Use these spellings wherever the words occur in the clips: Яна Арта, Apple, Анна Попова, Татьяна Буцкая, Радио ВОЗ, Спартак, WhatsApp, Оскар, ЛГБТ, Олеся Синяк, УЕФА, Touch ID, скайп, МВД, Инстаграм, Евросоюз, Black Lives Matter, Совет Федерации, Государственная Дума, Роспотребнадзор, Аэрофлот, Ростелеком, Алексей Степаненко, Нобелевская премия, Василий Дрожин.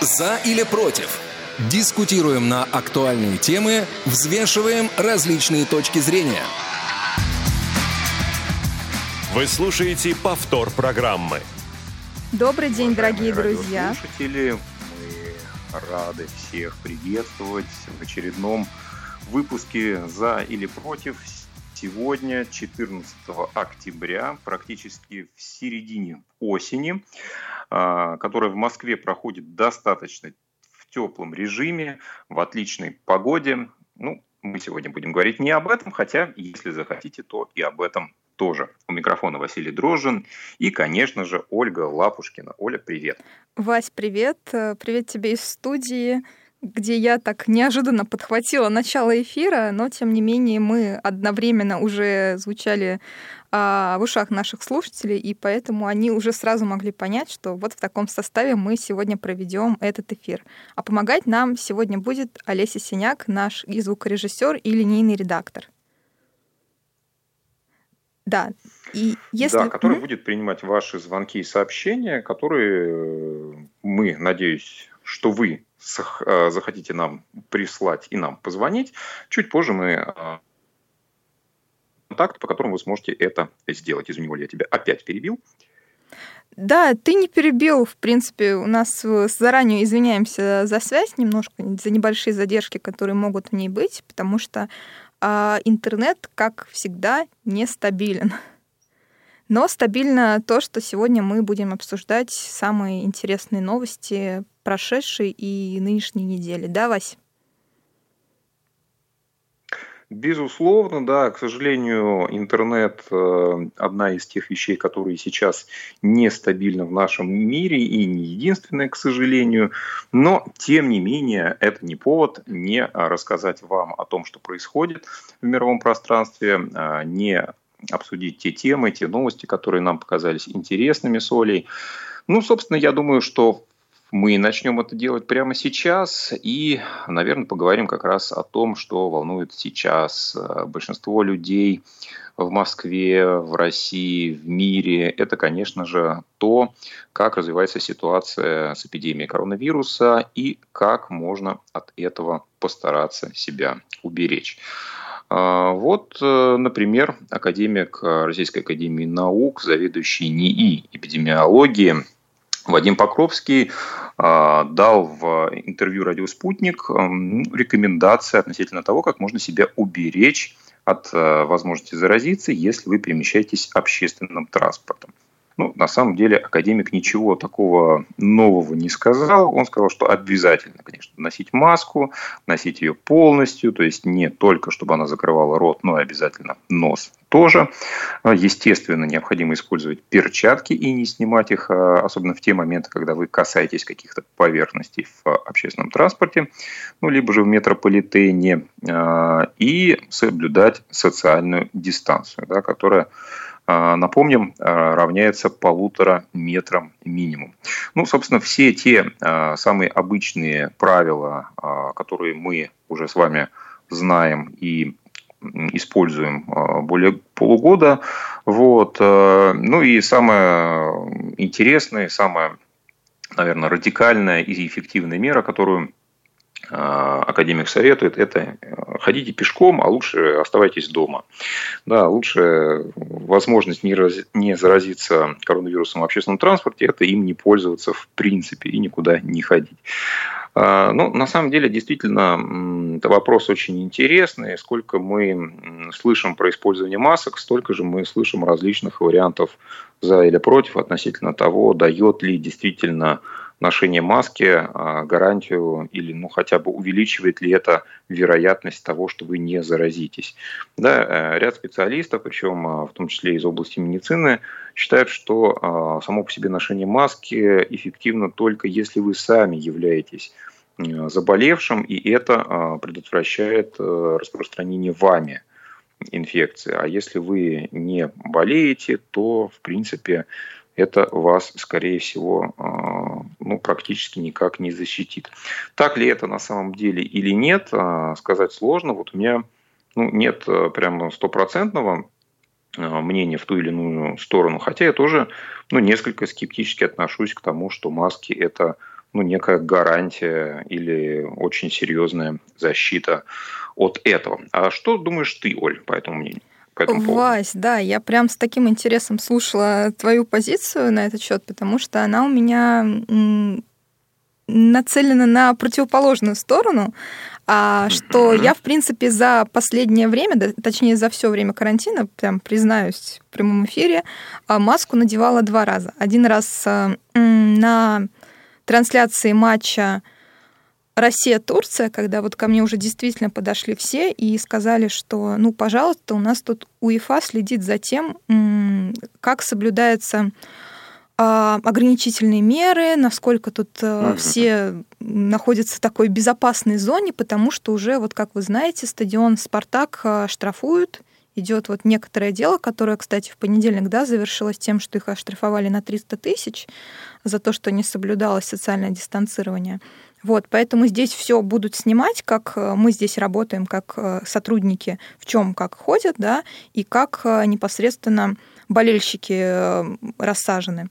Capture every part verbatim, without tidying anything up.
«За или против». Дискутируем на актуальные темы, взвешиваем различные точки зрения. Вы слушаете повтор программы. Добрый день, дорогие друзья. Слушатели, мы рады всех приветствовать в очередном выпуске «За или против». Сегодня, четырнадцатого октября, практически в середине осени, которая в Москве проходит достаточно в теплом режиме, в отличной погоде. Ну, мы сегодня будем говорить не об этом, хотя, если захотите, то и об этом тоже. У микрофона Василий Дрожин и, конечно же, Ольга Лапушкина. Оля, привет. Вась, привет. Привет тебе из студии, где я так неожиданно подхватила начало эфира, но, тем не менее, мы одновременно уже звучали а, в ушах наших слушателей, и поэтому они уже сразу могли понять, что вот в таком составе мы сегодня проведем этот эфир. А помогать нам сегодня будет Олеся Синяк, наш и звукорежиссер, и линейный редактор. Да, и если... да, который mm-hmm. будет принимать ваши звонки и сообщения, которые мы, надеюсь, что вы захотите нам прислать и нам позвонить. Чуть позже мы контакт, по которому вы сможете это сделать. Извини, Оля, я тебя опять перебил. Да, ты не перебил, в принципе, у нас заранее извиняемся за связь немножко, за небольшие задержки, которые могут в ней быть, потому что а, интернет, как всегда, нестабилен. Но стабильно то, что сегодня мы будем обсуждать самые интересные новости прошедшей и нынешней недели. Да, Вась? Безусловно, да. К сожалению, интернет – одна из тех вещей, которые сейчас нестабильны в нашем мире и не единственная, к сожалению. Но, тем не менее, это не повод не рассказать вам о том, что происходит в мировом пространстве, не обсудить те темы, те новости, которые нам показались интересными с Олей. Ну, собственно, я думаю, что мы начнем это делать прямо сейчас и, наверное, поговорим как раз о том, что волнует сейчас большинство людей в Москве, в России, в мире. Это, конечно же, то, как развивается ситуация с эпидемией коронавируса и как можно от этого постараться себя уберечь. Вот, например, академик Российской академии наук, заведующий эн и и эпидемиологии Вадим Покровский э, дал в интервью «Радио Спутник» э, рекомендации относительно того, как можно себя уберечь от э, возможности заразиться, если вы перемещаетесь общественным транспортом. Ну, на самом деле, академик ничего такого нового не сказал. Он сказал, что обязательно, конечно, носить маску, носить ее полностью, то есть не только, чтобы она закрывала рот, но и обязательно нос тоже. Естественно, необходимо использовать перчатки и не снимать их, особенно в те моменты, когда вы касаетесь каких-то поверхностей в общественном транспорте, ну, либо же в метрополитене, и соблюдать социальную дистанцию, да, которая... напомним, равняется полутора метрам минимум. Ну, собственно, все те а, самые обычные правила, а, которые мы уже с вами знаем и используем а, более полугода. Вот. А, ну и самое интересное, самая, наверное, радикальная и эффективная мера, которую академик советует, это ходите пешком, а лучше оставайтесь дома. Да, лучше возможность не, раз, не заразиться коронавирусом в общественном транспорте, это им не пользоваться в принципе и никуда не ходить. Ну, на самом деле, действительно, это вопрос очень интересный. Сколько мы слышим про использование масок, столько же мы слышим различных вариантов за или против относительно того, дает ли действительно ношение маски гарантию или, ну, хотя бы увеличивает ли это вероятность того, что вы не заразитесь. Да, ряд специалистов, причем в том числе из области медицины, считают, что само по себе ношение маски эффективно только если вы сами являетесь заболевшим, и это предотвращает распространение вами инфекции. А если вы не болеете, то, в принципе, это вас, скорее всего, ну, практически никак не защитит. Так ли это на самом деле или нет, сказать сложно. Вот у меня, ну, нет прямо стопроцентного мнения в ту или иную сторону, хотя я тоже, ну, несколько скептически отношусь к тому, что маски – это ну, некая гарантия или очень серьезная защита от этого. А что думаешь ты, Оль, по этому мнению? Вась, да, я прям с таким интересом слушала твою позицию на этот счет, потому что она у меня нацелена на противоположную сторону, что я, в принципе, за последнее время, точнее, за все время карантина, прям признаюсь в прямом эфире, маску надевала два раза. Один раз на трансляции матча Россия-Турция, когда вот ко мне уже действительно подошли все и сказали, что, ну, пожалуйста, у нас тут УЕФА следит за тем, как соблюдаются ограничительные меры, насколько тут uh-huh. все находятся в такой безопасной зоне, потому что уже, вот как вы знаете, стадион «Спартак» штрафуют. Идет вот некоторое дело, которое, кстати, в понедельник, да, завершилось тем, что их оштрафовали на триста тысяч за то, что не соблюдалось социальное дистанцирование. Вот, поэтому здесь все будут снимать, как мы здесь работаем, как сотрудники, в чем как ходят, да, и как непосредственно болельщики рассажены.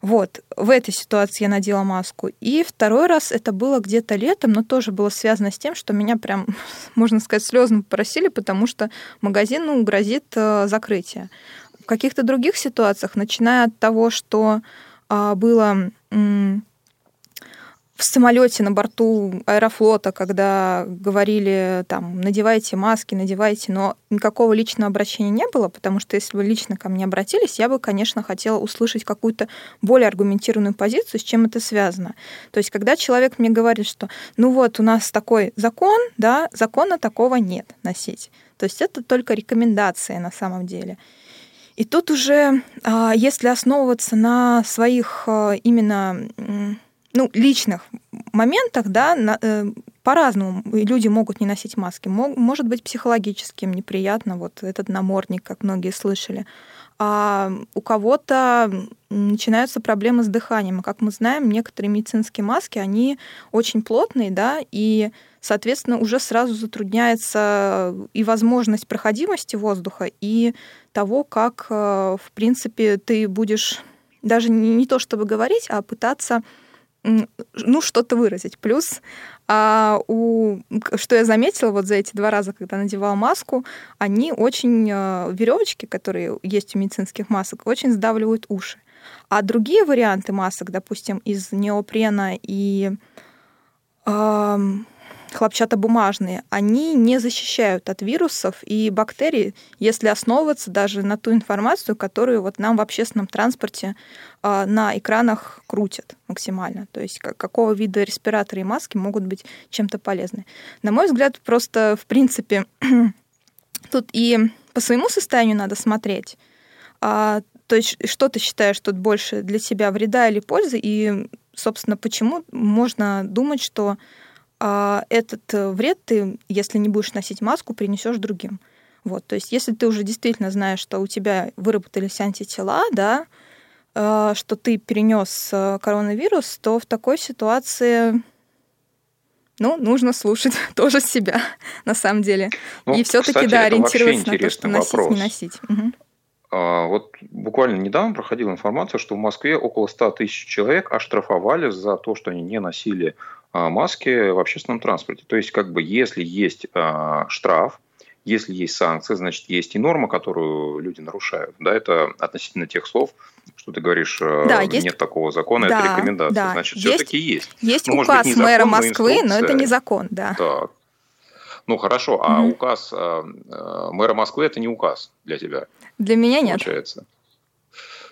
Вот, в этой ситуации я надела маску. И второй раз это было где-то летом, но тоже было связано с тем, что меня прям, можно сказать, слезно попросили, потому что магазину грозит закрытие. В каких-то других ситуациях, начиная от того, что было в самолете на борту Аэрофлота, когда говорили, там, надевайте маски, надевайте, но никакого личного обращения не было, потому что если бы лично ко мне обратились, я бы, конечно, хотела услышать какую-то более аргументированную позицию, с чем это связано. То есть, когда человек мне говорит, что, ну вот, у нас такой закон, да, закона такого нет носить. То есть это только рекомендации на самом деле. И тут уже, если основываться на своих именно... ну, личных моментах, да, на, э, по-разному люди могут не носить маски. Мог, может быть, психологически им неприятно, вот этот намордник, как многие слышали. А у кого-то начинаются проблемы с дыханием. Как мы знаем, некоторые медицинские маски, они очень плотные, да, и, соответственно, уже сразу затрудняется и возможность проходимости воздуха, и того, как, в принципе, ты будешь даже не, не то чтобы говорить, а пытаться... ну, что-то выразить. Плюс, а, у, что я заметила вот за эти два раза, когда надевала маску, они очень, а, веревочки, которые есть у медицинских масок, очень сдавливают уши. А другие варианты масок, допустим, из неопрена и а, хлопчатобумажные, они не защищают от вирусов и бактерий, если основываться даже на ту информацию, которую вот нам в общественном транспорте э, на экранах крутят максимально. То есть как, какого вида респираторы и маски могут быть чем-то полезны. На мой взгляд, просто в принципе тут и по своему состоянию надо смотреть. А, то есть что ты считаешь тут больше для себя, вреда или пользы? И, собственно, почему можно думать, что а этот вред ты, если не будешь носить маску, принесешь другим. Вот. То есть если ты уже действительно знаешь, что у тебя выработались антитела, да, что ты перенес коронавирус, то в такой ситуации, ну, нужно слушать тоже себя, на самом деле. Ну, и все-таки, да, ориентироваться на то, что носить, вопрос. не носить. Угу. Вот буквально недавно проходила информация, что в Москве около сто тысяч человек оштрафовали за то, что они не носили маски в общественном транспорте. То есть, как бы, если есть штраф, если есть санкции, значит, есть и норма, которую люди нарушают. Да, это относительно тех слов, что ты говоришь, да, нет есть... такого закона, да, это рекомендация. Да. Значит, есть... все-таки есть. Есть ну, указ быть, закон, мэра Москвы, но, но это не закон, да. Так. Ну, хорошо, а угу. указ мэра Москвы – это не указ для тебя? Для меня нет. Получается.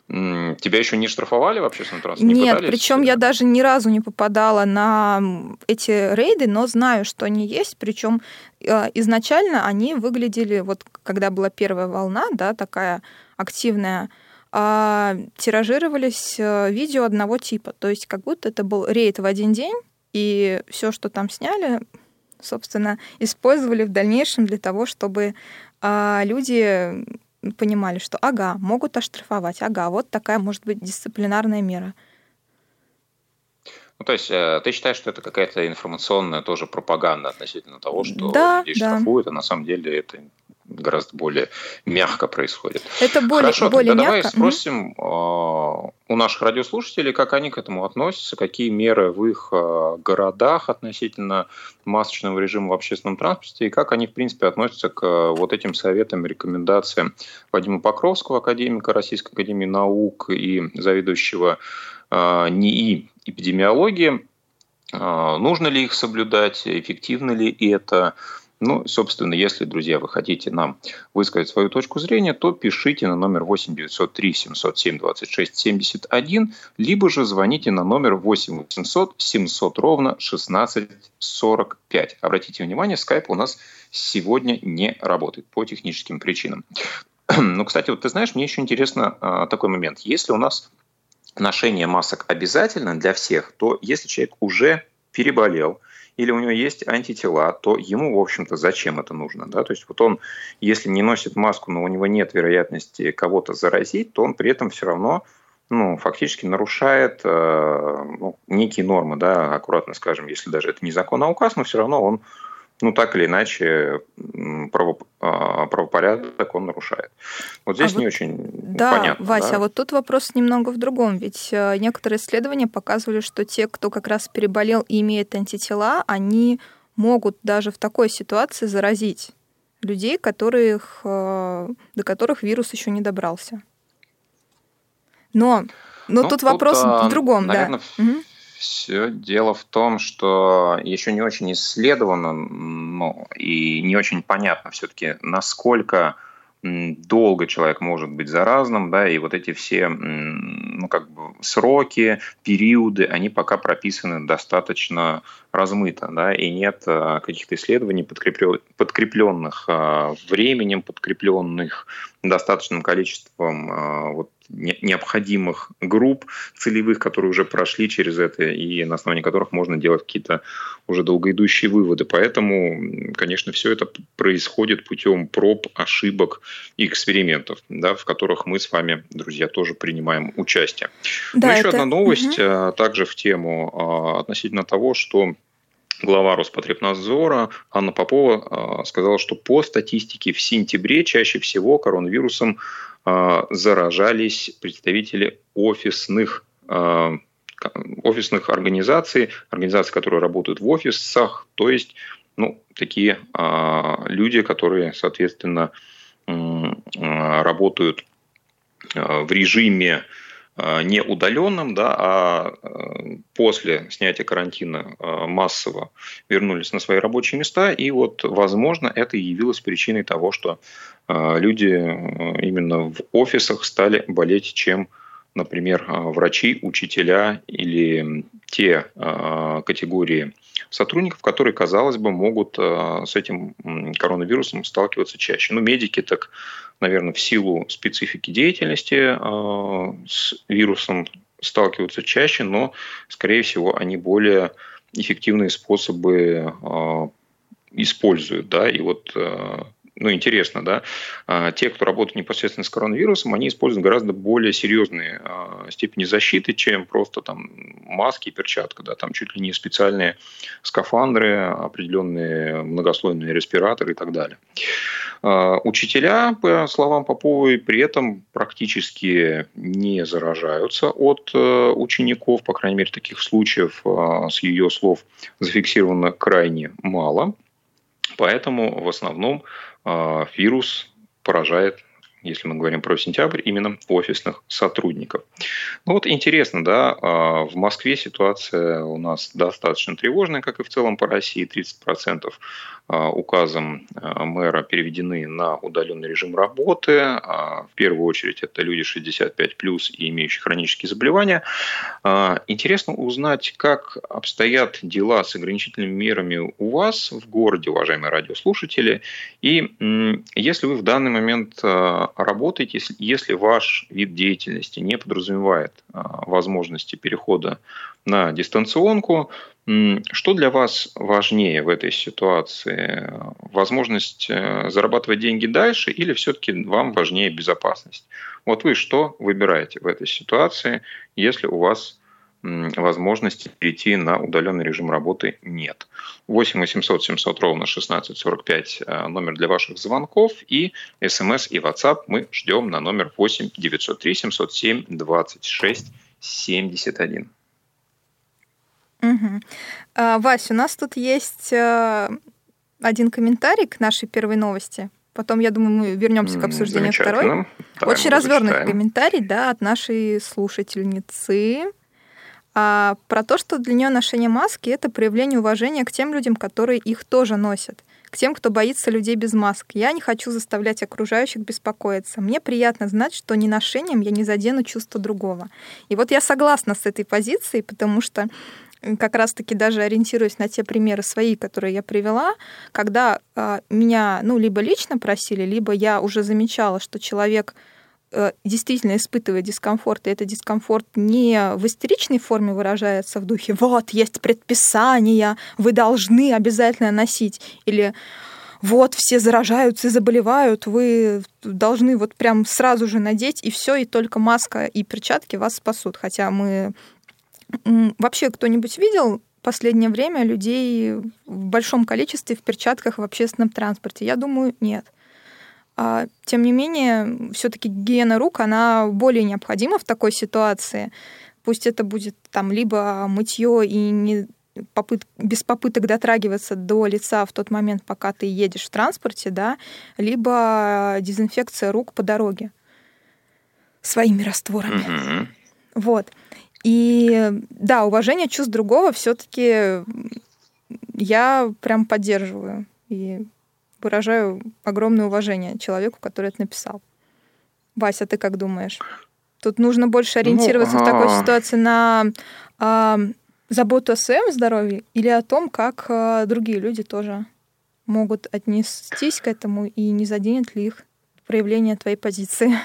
Тебя еще не штрафовали в общественном транспорте? Нет, причем я даже ни разу не попадала на эти рейды, но знаю, что они есть. Причем изначально они выглядели, вот когда была первая волна, да, такая активная, тиражировались видео одного типа. То есть как будто это был рейд в один день, и все, что там сняли, собственно, использовали в дальнейшем для того, чтобы люди... понимали, что ага, могут оштрафовать, ага, вот такая может быть дисциплинарная мера. Ну, то есть ты считаешь, что это какая-то информационная тоже пропаганда относительно того, что да, людей да. штрафуют, а на самом деле это гораздо более мягко происходит. Это более, Хорошо, более тогда мягко? Давай спросим mm-hmm. у наших радиослушателей, как они к этому относятся, какие меры в их городах относительно масочного режима в общественном транспорте, и как они, в принципе, относятся к вот этим советам, рекомендациям Вадима Покровского, академика Российской академии наук и заведующего эн и и эпидемиологии. Нужно ли их соблюдать, эффективно ли это? Ну, собственно, если, друзья, вы хотите нам высказать свою точку зрения, то пишите на номер восемь девятьсот три семьсот семь двадцать шесть семьдесят один, либо же звоните на номер восемь восемьсот семьсот ровно шестнадцать сорок пять. Обратите внимание, скайп у нас сегодня не работает по техническим причинам. Ну, кстати, вот ты знаешь, мне еще интересно а, такой момент. Если у нас ношение масок обязательно для всех, то если человек уже переболел, или у него есть антитела, то ему, в общем-то, зачем это нужно? Да? То есть вот он, если не носит маску, но у него нет вероятности кого-то заразить, то он при этом все равно ну, фактически нарушает э, ну, некие нормы, да, аккуратно скажем, если даже это не закон, а указ, но все равно он, ну, так или иначе, право, правопорядок он нарушает. Вот здесь а не вот, очень да, понятно. Вася, да, а вот тут вопрос немного в другом. Ведь некоторые исследования показывали, что те, кто как раз переболел и имеет антитела, они могут даже в такой ситуации заразить людей, которых, до которых вирус еще не добрался. Но, но ну, тут, тут вопрос а, в другом. Наверное, да. Угу. Все дело в том, что еще не очень исследовано, ну, и не очень понятно все-таки, насколько долго человек может быть заразным, да, и вот эти все, ну, как бы сроки, периоды, они пока прописаны достаточно размыто, да, и нет каких-то исследований, подкрепленных временем, подкрепленных достаточным количеством вот необходимых групп целевых, которые уже прошли через это, и на основании которых можно делать какие-то уже долгоидущие выводы. Поэтому, конечно, все это происходит путем проб, ошибок и экспериментов, да, в которых мы с вами, друзья, тоже принимаем участие. Да, это... Еще одна новость, угу. также в тему относительно того, что глава Роспотребнадзора Анна Попова сказала, что по статистике в сентябре чаще всего коронавирусом заражались представители офисных, офисных организаций, организаций, которые работают в офисах, то есть ну, такие люди, которые, соответственно, работают в режиме не удаленным, да, а после снятия карантина массово вернулись на свои рабочие места. И вот, возможно, это и явилось причиной того, что люди именно в офисах стали болеть, чем, например, врачи, учителя или те категории сотрудников, которые, казалось бы, могут с этим коронавирусом сталкиваться чаще. Ну, медики так, наверное, в силу специфики деятельности с вирусом сталкиваются чаще, но, скорее всего, они более эффективные способы используют, да, и вот... Ну, интересно, да, те, кто работает непосредственно с коронавирусом, они используют гораздо более серьезные степени защиты, чем просто там маски и перчатка, да, там чуть ли не специальные скафандры, определенные многослойные респираторы и так далее. Учителя, по словам Поповой, при этом практически не заражаются от учеников, по крайней мере, таких случаев, с ее слов, зафиксировано крайне мало, поэтому в основном вирус поражает, если мы говорим про сентябрь, именно офисных сотрудников. Ну вот интересно, да, в Москве ситуация у нас достаточно тревожная, как и в целом по России. тридцать процентов указом мэра переведены на удаленный режим работы. В первую очередь это люди шестьдесят пять плюс и имеющие хронические заболевания. Интересно узнать, как обстоят дела с ограничительными мерами у вас в городе, уважаемые радиослушатели. И если вы в данный момент... работаете, если, если ваш вид деятельности не подразумевает а, возможности перехода на дистанционку. Что для вас важнее в этой ситуации? Возможность а, зарабатывать деньги дальше или все-таки вам важнее безопасность? Вот вы что выбираете в этой ситуации, если у вас возможности перейти на удаленный режим работы нет. восемь восемьсот семьсот ровно шестнадцать сорок пять номер для ваших звонков, и СМС и WhatsApp мы ждем на номер восемь девятьсот три семьсот семь двадцать шесть семьдесят один. Угу. А, Вась, у нас тут есть а, один комментарий к нашей первой новости. Потом, я думаю, мы вернемся к обсуждению второй. Да, очень развернутый комментарий, да, от нашей слушательницы. А, про то, что для нее ношение маски – это проявление уважения к тем людям, которые их тоже носят. К тем, кто боится людей без масок. Я не хочу заставлять окружающих беспокоиться. Мне приятно знать, что не ношением я не задену чувство другого. И вот я согласна с этой позицией, потому что как раз-таки даже ориентируясь на те примеры свои, которые я привела, когда э, меня, ну, либо лично просили, либо я уже замечала, что человек э, действительно испытывает дискомфорт, и этот дискомфорт не в истеричной форме выражается в духе «вот, есть предписание, вы должны обязательно носить», или «вот, все заражаются и заболевают, вы должны вот прям сразу же надеть, и все, и только маска и перчатки вас спасут». Хотя мы... Вообще, кто-нибудь видел в последнее время людей в большом количестве в перчатках в общественном транспорте? Я думаю, нет. Тем не менее, все-таки гигиена рук, она более необходима в такой ситуации. Пусть это будет там либо мытье и не попыт... без попыток дотрагиваться до лица в тот момент, пока ты едешь в транспорте, да, либо дезинфекция рук по дороге своими растворами. Угу. Вот. И да, уважение чувств другого все-таки я прям поддерживаю и выражаю огромное уважение человеку, который это написал. Вася, ты как думаешь? Тут нужно больше ориентироваться ну, в такой а... ситуации на а, заботу о своем здоровье или о том, как а, другие люди тоже могут отнестись к этому и не заденет ли их проявление твоей позиции?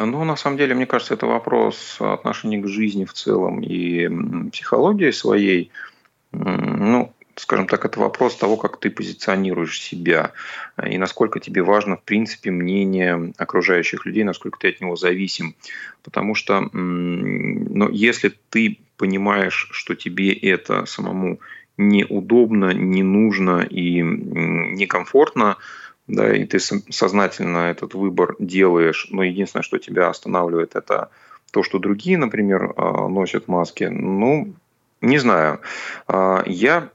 Ну, на самом деле, мне кажется, это вопрос отношения к жизни в целом и психологии своей. Ну, скажем так, это вопрос того, как ты позиционируешь себя и насколько тебе важно, в принципе, мнение окружающих людей, насколько ты от него зависим. Потому что, ну, если ты понимаешь, что тебе это самому неудобно, не нужно и некомфортно, да, и ты сознательно этот выбор делаешь, но единственное, что тебя останавливает, это то, что другие, например, носят маски. Ну, не знаю. Я,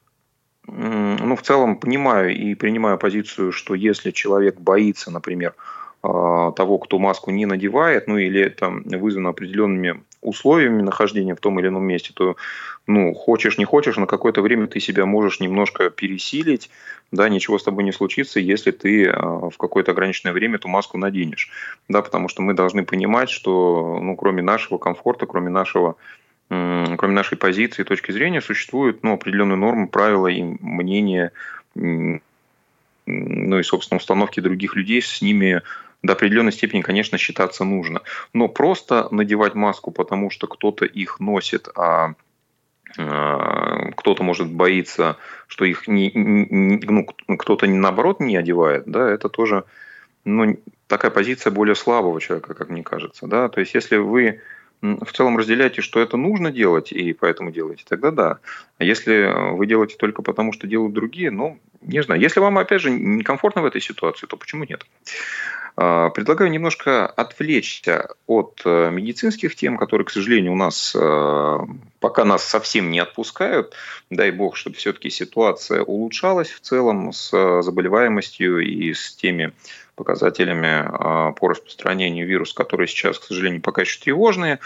ну, в целом понимаю и принимаю позицию, что если человек боится, например, того, кто маску не надевает, ну, или это вызвано определенными условиями нахождения в том или ином месте, то, ну, хочешь не хочешь, на какое-то время ты себя можешь немножко пересилить, да, ничего с тобой не случится, если ты в какое-то ограниченное время эту маску наденешь, да, потому что мы должны понимать, что, ну, кроме нашего комфорта, кроме нашего, м- кроме нашей позиции и точки зрения существуют, ну, определенные нормы, правила и мнения, м- ну, и, собственно, установки других людей, с ними до определенной степени, конечно, считаться нужно. Но просто надевать маску, потому что кто-то их носит, а кто-то, может, боится, что их не, не, ну, кто-то, наоборот, не одевает, да, это тоже, ну, такая позиция более слабого человека, как мне кажется. Да? То есть, если вы в целом разделяете, что это нужно делать, и поэтому делаете, тогда да. А если вы делаете только потому, что делают другие, ну, не знаю. Если вам, опять же, некомфортно в этой ситуации, то почему нет? Предлагаю немножко отвлечься от медицинских тем, которые, к сожалению, у нас пока нас совсем не отпускают. Дай бог, чтобы все-таки ситуация улучшалась в целом с заболеваемостью и с теми показателями по распространению вируса, которые сейчас, к сожалению, пока еще тревожные.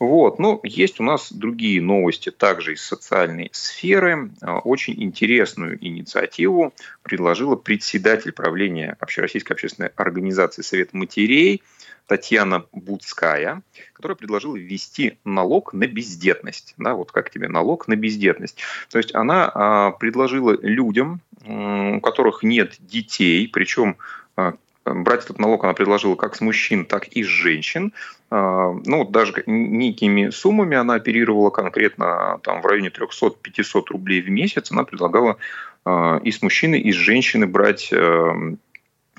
Вот. Но есть у нас другие новости, также из социальной сферы. Очень интересную инициативу предложила председатель правления Общероссийской общественной организации «Совет матерей» Татьяна Буцкая, которая предложила ввести налог на бездетность. Да, вот как тебе налог на бездетность? То есть она а, предложила людям, у которых нет детей, причем а, брать этот налог она предложила как с мужчин, так и с женщин. А, ну, даже некими суммами она оперировала конкретно там, в районе триста-пятьсот рублей в месяц. Она предлагала а, и с мужчины, и с женщины брать... А,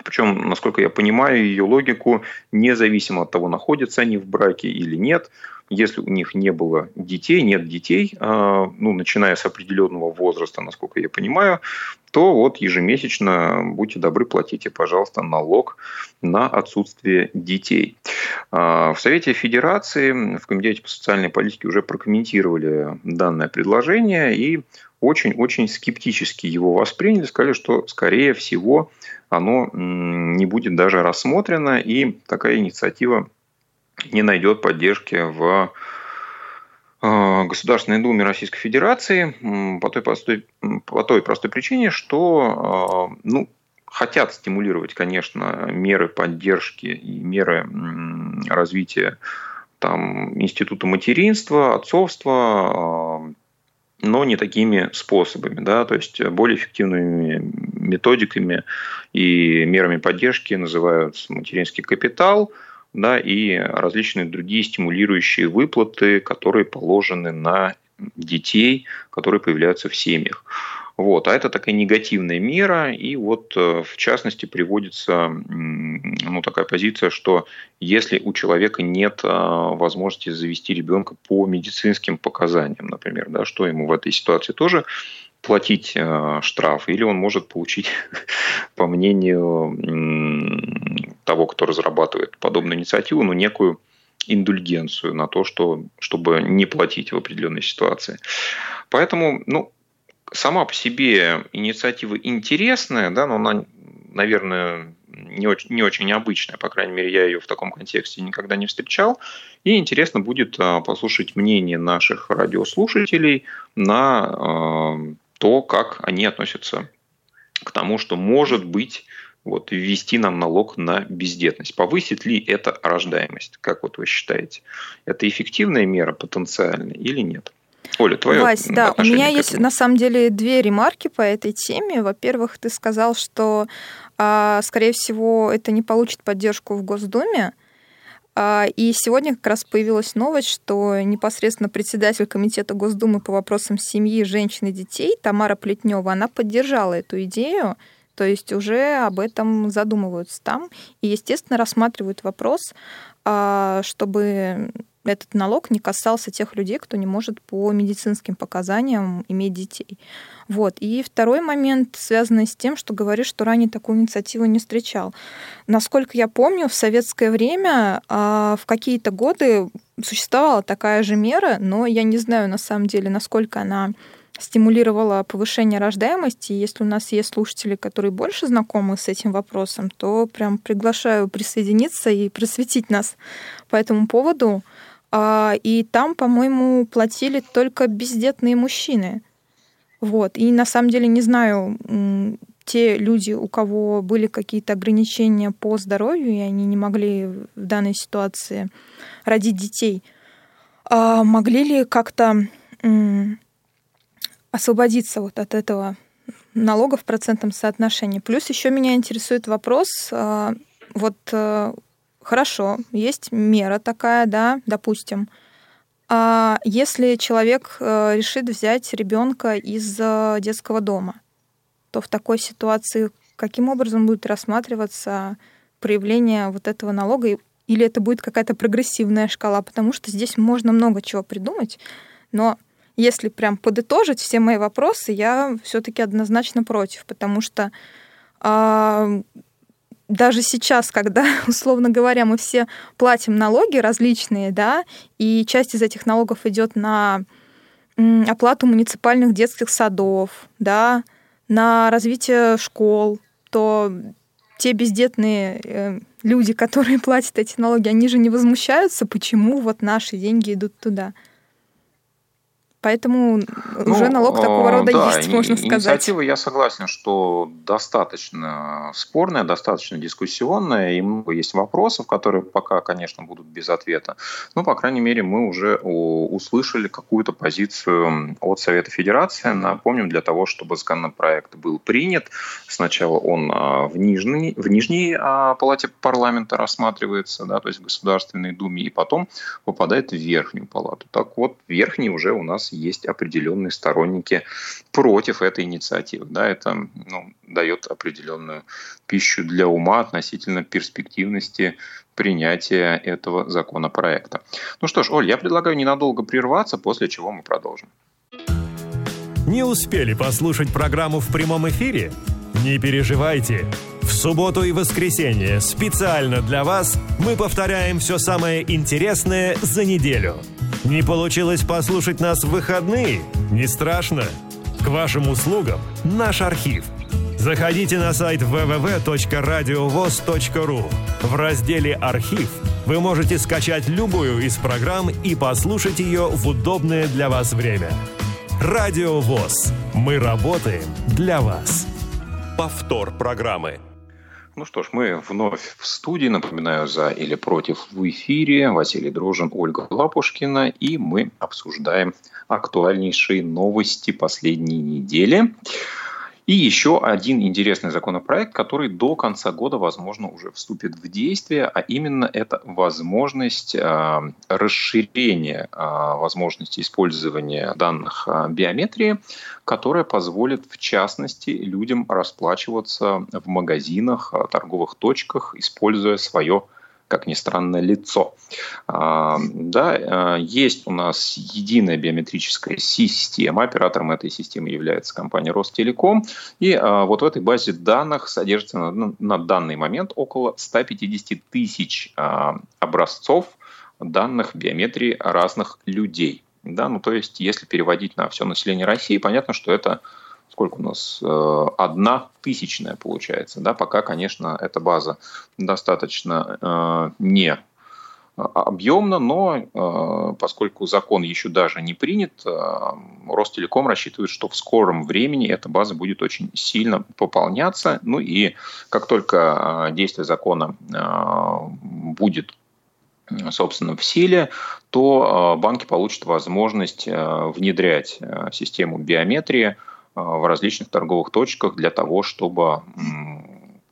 Причем, насколько я понимаю, ее логику, независимо от того, находятся они в браке или нет, если у них не было детей, нет детей, ну, начиная с определенного возраста, насколько я понимаю, то вот ежемесячно, будьте добры, платите, пожалуйста, налог на отсутствие детей. В Совете Федерации, в Комитете по социальной политике уже прокомментировали данное предложение и очень-очень скептически его восприняли, сказали, что, скорее всего, оно не будет даже рассмотрено, и такая инициатива не найдет поддержки в Государственной Думе Российской Федерации по той простой, по той простой причине, что ну, хотят стимулировать, конечно, меры поддержки и меры развития там, института материнства, отцовства, но не такими способами, да, то есть более эффективными методиками и мерами поддержки называются материнский капитал, да, и различные другие стимулирующие выплаты, которые положены на детей, которые появляются в семьях. Вот. А это такая негативная мера, и вот в частности приводится ну, такая позиция, что если у человека нет возможности завести ребенка по медицинским показаниям, например, да, что ему в этой ситуации тоже платить штраф, или он может получить, по мнению того, кто разрабатывает подобную инициативу, ну, некую индульгенцию на то, что, чтобы не платить в определенной ситуации. Поэтому, ну, сама по себе инициатива интересная, да, но она, наверное, не очень, не очень обычная, по крайней мере, я ее в таком контексте никогда не встречал. И интересно будет послушать мнение наших радиослушателей на э, то, как они относятся к тому, что может быть вот, ввести нам налог на бездетность. Повысит ли это рождаемость? Как вот вы считаете? Это эффективная мера потенциальная или нет? Оля, твое Вась, да, у меня есть на самом деле две ремарки по этой теме. Во-первых, ты сказал, что, скорее всего, это не получит поддержку в Госдуме. И сегодня как раз появилась новость, что непосредственно председатель Комитета Госдумы по вопросам семьи, женщин и детей Тамара Плетнева, она поддержала эту идею. То есть уже об этом задумываются там. И, естественно, рассматривают вопрос, чтобы этот налог не касался тех людей, кто не может по медицинским показаниям иметь детей. Вот. И второй момент, связанный с тем, что говоришь, что ранее такую инициативу не встречал. Насколько я помню, в советское время в какие-то годы существовала такая же мера, но я не знаю на самом деле, насколько она стимулировала повышение рождаемости. Если у нас есть слушатели, которые больше знакомы с этим вопросом, то прям приглашаю присоединиться и просветить нас по этому поводу. И там, по-моему, платили только бездетные мужчины. Вот. И на самом деле не знаю, те люди, у кого были какие-то ограничения по здоровью, и они не могли в данной ситуации родить детей, могли ли как-то освободиться вот от этого налога в процентном соотношении. Плюс еще меня интересует вопрос, вот... Хорошо, есть мера такая, да, допустим. А если человек решит взять ребенка из детского дома, то в такой ситуации каким образом будет рассматриваться проявление вот этого налога? Или это будет какая-то прогрессивная шкала? Потому что здесь можно много чего придумать. Но если прям подытожить все мои вопросы, я все-таки однозначно против, потому что... Даже сейчас, когда, условно говоря, мы все платим налоги различные, да, и часть из этих налогов идет на оплату муниципальных детских садов, да, на развитие школ, то те бездетные люди, которые платят эти налоги, они же не возмущаются, почему вот наши деньги идут туда. Поэтому ну, уже налог такого рода да, есть, можно сказать. Инициатива, я согласен, что достаточно спорная, достаточно дискуссионная, и много есть вопросов, которые пока, конечно, будут без ответа. Но, по крайней мере, мы уже услышали какую-то позицию от Совета Федерации. Напомним, для того, чтобы законопроект был принят, сначала он в нижней, в нижней палате парламента рассматривается, да, то есть в Государственной Думе, и потом попадает в верхнюю палату. Так вот, в верхней уже у нас есть определенные сторонники против этой инициативы. Да, это ну, дает определенную пищу для ума относительно перспективности принятия этого законопроекта. Ну что ж, Оль, я предлагаю ненадолго прерваться, после чего мы продолжим. Не успели послушать программу в прямом эфире? Не переживайте. В субботу и воскресенье специально для вас мы повторяем все самое интересное за неделю. Не получилось послушать нас в выходные? Не страшно. К вашим услугам наш архив. Заходите на сайт дабл-ю дабл-ю дабл-ю точка радиовоз точка ру. В разделе «Архив» вы можете скачать любую из программ и послушать ее в удобное для вас время. Радио ВОЗ. Мы работаем для вас. Повтор программы. Ну что ж, мы вновь в студии. Напоминаю, за или против в эфире. Василий Дрожин, Ольга Лапушкина. И мы обсуждаем актуальнейшие новости последней недели. И еще один интересный законопроект, который до конца года, возможно, уже вступит в действие, а именно это возможность э, расширения э, возможности использования данных э, биометрии, которая позволит, в частности, людям расплачиваться в магазинах, э, торговых точках, используя свое, как ни странно, лицо. А, да, есть у нас единая биометрическая система. Оператором этой системы является компания Ростелеком. И а, вот в этой базе данных содержится на, на данный момент около сто пятьдесят тысяч а, образцов данных биометрии разных людей. Да, ну, то есть, если переводить на все население России, понятно, что это сколько у нас? Одна тысячная получается. Да? Пока, конечно, эта база достаточно э, не объемна, но э, поскольку закон еще даже не принят, э, Ростелеком рассчитывает, что в скором времени эта база будет очень сильно пополняться. Ну и как только действие закона э, будет, собственно, в силе, то э, банки получат возможность э, внедрять э, систему биометрии в различных торговых точках для того, чтобы,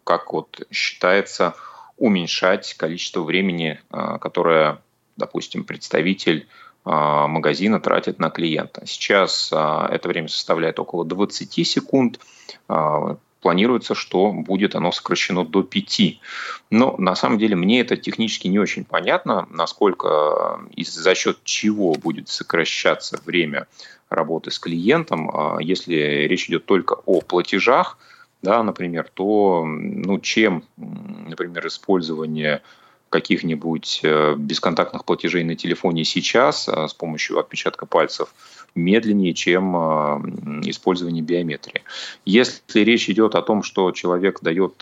как вот считается, уменьшать количество времени, которое, допустим, представитель магазина тратит на клиента. Сейчас это время составляет около двадцать секунд. Планируется, что будет оно сокращено до пяти. Но на самом деле мне это технически не очень понятно, насколько и за счет чего будет сокращаться время работы с клиентом. Если речь идет только о платежах, да, например, то ну, чем, например, использование каких-нибудь бесконтактных платежей на телефоне сейчас с помощью отпечатка пальцев медленнее, чем использование биометрии. Если речь идет о том, что человек дает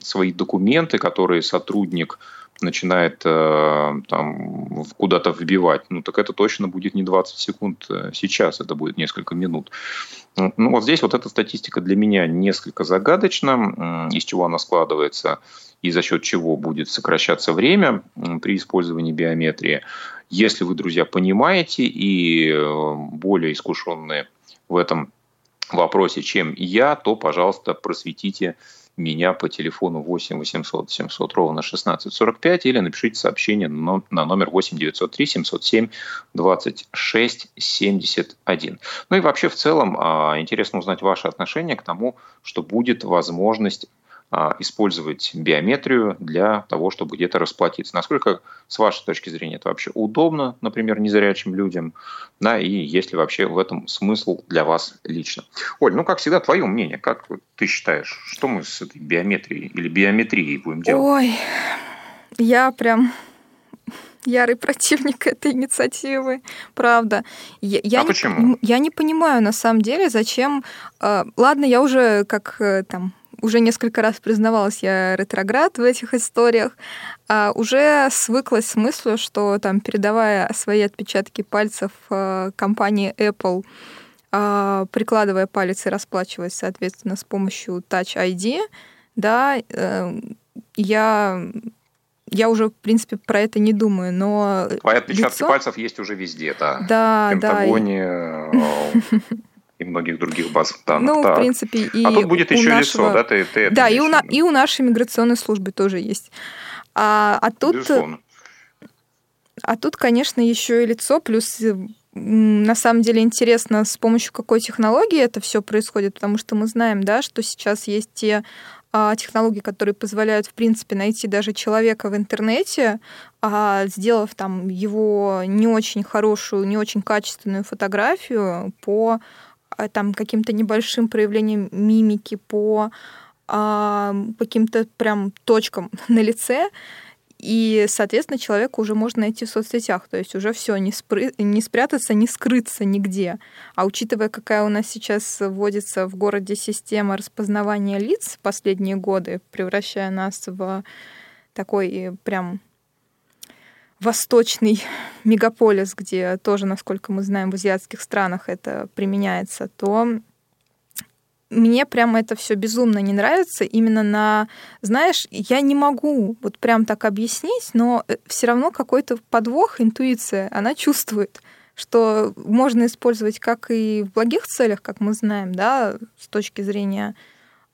свои документы, которые сотрудник начинает там куда-то вбивать, ну так это точно будет не двадцать секунд сейчас, это будет несколько минут. Ну вот здесь вот эта статистика для меня несколько загадочна, из чего она складывается и за счет чего будет сокращаться время при использовании биометрии. Если вы, друзья, понимаете и более искушенные в этом вопросе, чем я, то, пожалуйста, просветите меня по телефону восемь восемьсот семьсот ровно шестнадцать сорок пять или напишите сообщение на номер восемь девятьсот три семьсот семь двадцать шесть семьдесят один. Ну и вообще в целом интересно узнать ваше отношение к тому, что будет возможность использовать биометрию для того, чтобы где-то расплатиться. Насколько, с вашей точки зрения, это вообще удобно, например, незрячим людям, да, и есть ли вообще в этом смысл для вас лично. Оль, ну, как всегда, твое мнение, как ты считаешь, что мы с этой биометрией или биометрией будем делать? Ой, я прям ярый противник этой инициативы, правда. Я, я а не, почему? Я не понимаю, на самом деле, зачем... Э, ладно, я уже как э, там... Уже несколько раз признавалась я ретроград в этих историях, а уже свыклась с мыслью, что там, передавая свои отпечатки пальцев компании Apple, прикладывая палец и расплачиваясь, соответственно, с помощью Touch ай ди, да, я... Я уже, в принципе, про это не думаю, но... Твои отпечатки лицо... пальцев есть уже везде, да? Да, в Пентагоне... да. И многих других баз данных. Ну, так. В принципе, и а тут будет еще нашего... лицо, да? Ты, ты да, и у, на... и у нашей миграционной службы тоже есть. А, а тут, безусловно. А тут, конечно, еще и лицо, плюс на самом деле интересно, с помощью какой технологии это все происходит, потому что мы знаем, да, что сейчас есть те а, технологии, которые позволяют, в принципе, найти даже человека в интернете, а, сделав там его не очень хорошую, не очень качественную фотографию по а, там, каким-то небольшим проявлениям мимики, по а, каким-то прям точкам на лице. И, соответственно, человека уже можно найти в соцсетях. То есть уже все, не, спры... не спрятаться, не скрыться нигде. А учитывая, какая у нас сейчас вводится в городе система распознавания лиц в последние годы, превращая нас в такой прям восточный мегаполис, где тоже, насколько мы знаем, в азиатских странах это применяется, то... Мне прямо это все безумно не нравится. Именно на, знаешь, я не могу вот прям так объяснить, но все равно какой-то подвох, интуиция, она чувствует, что можно использовать как и в благих целях, как мы знаем, да, с точки зрения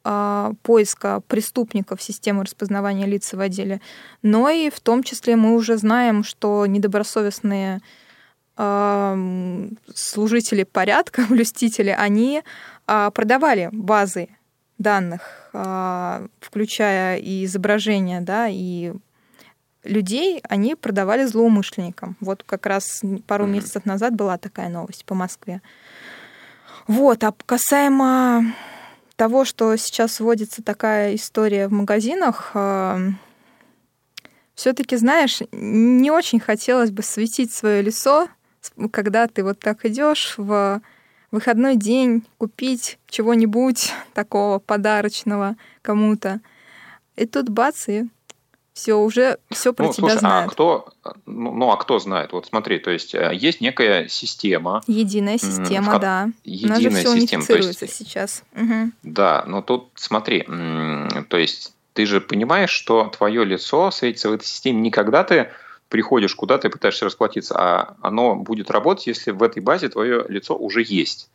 э, поиска преступников системы распознавания лиц в отделе, но и в том числе мы уже знаем, что недобросовестные э, служители порядка, блюстители, они... продавали базы данных, включая и изображения, да, и людей, они продавали злоумышленникам. Вот как раз пару mm-hmm. месяцев назад была такая новость по Москве. Вот, а касаемо того, что сейчас вводится такая история в магазинах, все-таки, знаешь, не очень хотелось бы светить свое лицо, когда ты вот так идешь в... выходной день, купить чего-нибудь такого подарочного кому-то. И тут бац, и все, уже все про ну, тебя слушай, знают. А кто, ну, ну, а кто знает? Вот смотри, то есть есть некая система. Единая система, в, да. Единая У нас же все система. унифицируется есть, сейчас. Угу. Да, но тут смотри, то есть ты же понимаешь, что твое лицо светится в этой системе не когда ты приходишь куда-то и пытаешься расплатиться, а оно будет работать, если в этой базе твое лицо уже есть.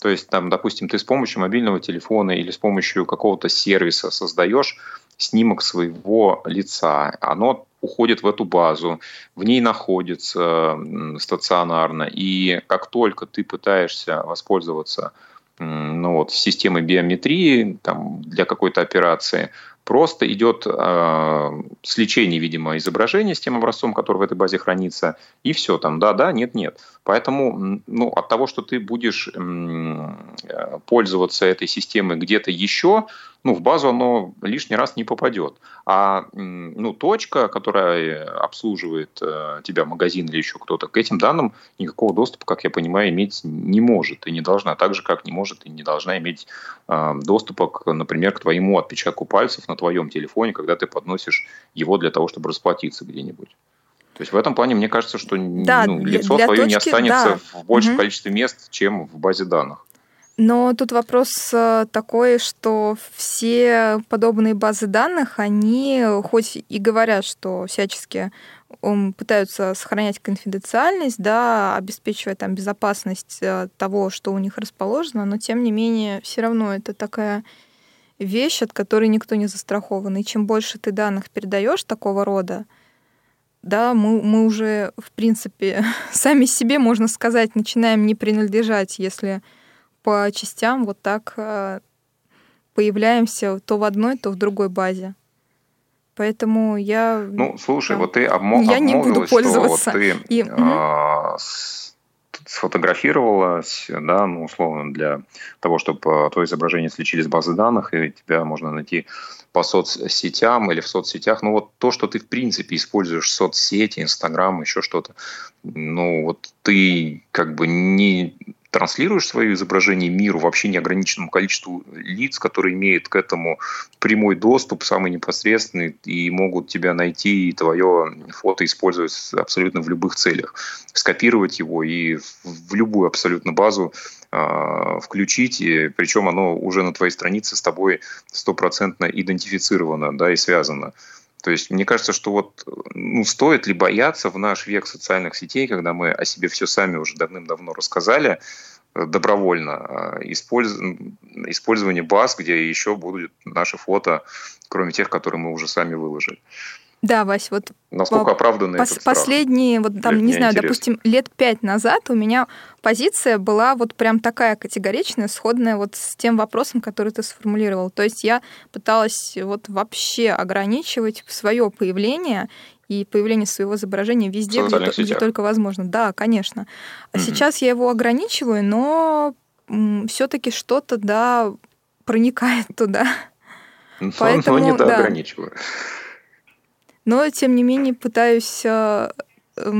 То есть, там, допустим, ты с помощью мобильного телефона или с помощью какого-то сервиса создаешь снимок своего лица, оно уходит в эту базу, в ней находится стационарно, и как только ты пытаешься воспользоваться ну, вот, системой биометрии там, для какой-то операции, просто идет э, сличение, видимо, изображения с тем образцом, который в этой базе хранится, и все там, да-да, нет-нет. Поэтому ну, от того, что ты будешь э, пользоваться этой системой где-то еще, ну, в базу оно лишний раз не попадет. А э, ну, точка, которая обслуживает э, тебя, магазин или еще кто-то, к этим данным никакого доступа, как я понимаю, иметь не может и не должна. Так же, как не может и не должна иметь э, доступа, к, например, к твоему отпечатку пальцев на твоем телефоне, когда ты подносишь его для того, чтобы расплатиться где-нибудь. То есть в этом плане, мне кажется, что да, ну, лицо твое точки, не останется да. в большем угу. количестве мест, чем в базе данных. Но тут вопрос такой, что все подобные базы данных, они хоть и говорят, что всячески пытаются сохранять конфиденциальность, да, обеспечивая там безопасность того, что у них расположено, но тем не менее все равно это такая... вещь, от которой никто не застрахован. И чем больше ты данных передаешь такого рода, да, мы, мы уже, в принципе, сами себе, можно сказать, начинаем не принадлежать, если по частям вот так появляемся то в одной, то в другой базе. Поэтому я... Ну, слушай, да, вот ты обмо- я не буду пользоваться. Что вот ты И, а- сфотографировалась, да, ну, условно, для того, чтобы твое изображение сличили с базы данных, и тебя можно найти по соцсетям или в соцсетях. Ну, вот то, что ты, в принципе, используешь соцсети, Инстаграм, еще что-то, ну, вот ты как бы не транслируешь свое изображение миру, вообще неограниченному количеству лиц, которые имеют к этому прямой доступ, самый непосредственный, и могут тебя найти, и твое фото использовать абсолютно в любых целях. Скопировать его и в любую абсолютно базу э, включить, и, причем оно уже на твоей странице с тобой стопроцентно идентифицировано, да, и связано. То есть, мне кажется, что вот ну, стоит ли бояться в наш век социальных сетей, когда мы о себе все сами уже давным-давно рассказали, добровольно использ... использование баз, где еще будут наши фото, кроме тех, которые мы уже сами выложили. Да, Вась, вот насколько оправданный пос- этот страх? Последние, вот там, Лет, не знаю, интересно. допустим, лет пять назад у меня позиция была вот прям такая категоричная, сходная вот с тем вопросом, который ты сформулировал. То есть я пыталась вот вообще ограничивать свое появление и появление своего изображения везде, где, где только возможно. Да, конечно. А угу. сейчас я его ограничиваю, но все-таки что-то, да, проникает туда. Но, Поэтому, но не да, ограничиваю. Но, тем не менее, пытаюсь э, э,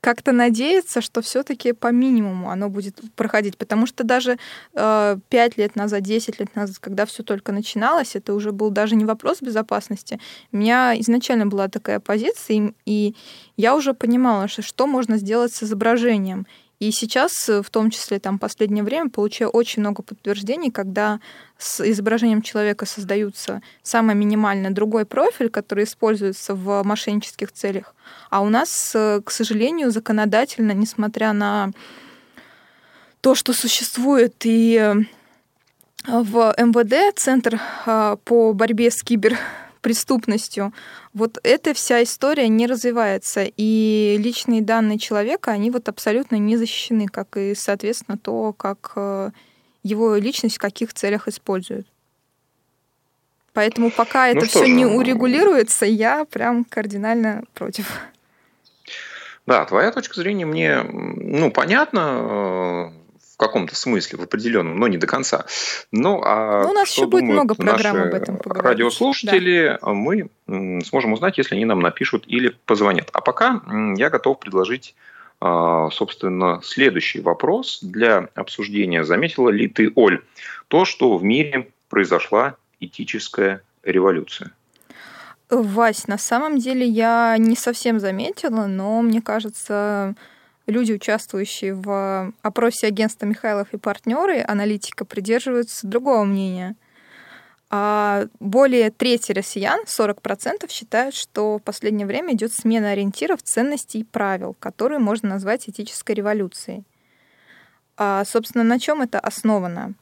как-то надеяться, что все-таки по минимуму оно будет проходить. Потому что даже э, пять лет назад, десять лет назад, когда все только начиналось, это уже был даже не вопрос безопасности. У меня изначально была такая позиция, и я уже понимала, что, что можно сделать с изображением. И сейчас, в том числе, там, в последнее время, получаю очень много подтверждений, когда с изображением человека создаются самое минимальное другой профиль, который используется в мошеннических целях. А у нас, к сожалению, законодательно, несмотря на то, что существует и в эм вэ дэ, Центр по борьбе с киберпреступностью, вот эта вся история не развивается, и личные данные человека, они вот абсолютно не защищены, как и, соответственно, то, как его личность в каких целях используют. Поэтому пока ну это все же. не урегулируется, я прям кардинально против. Да, твоя точка зрения мне, ну, понятна, в каком-то смысле, в определенном, но не до конца. Ну, а ну, у нас еще будет много программ об этом поговорить. Радиослушатели, да. мы сможем узнать, если они нам напишут или позвонят. А пока я готов предложить, собственно, следующий вопрос для обсуждения. Заметила ли ты, Оль, то, что в мире произошла этическая революция? Вась, на самом деле я не совсем заметила, но мне кажется... Люди, участвующие в опросе агентства «Михайлов и партнеры», аналитика, придерживаются другого мнения. Более трети россиян, сорок процентов, считают, что в последнее время идет смена ориентиров, ценностей и правил, которые можно назвать этической революцией. Собственно, на чем это основано?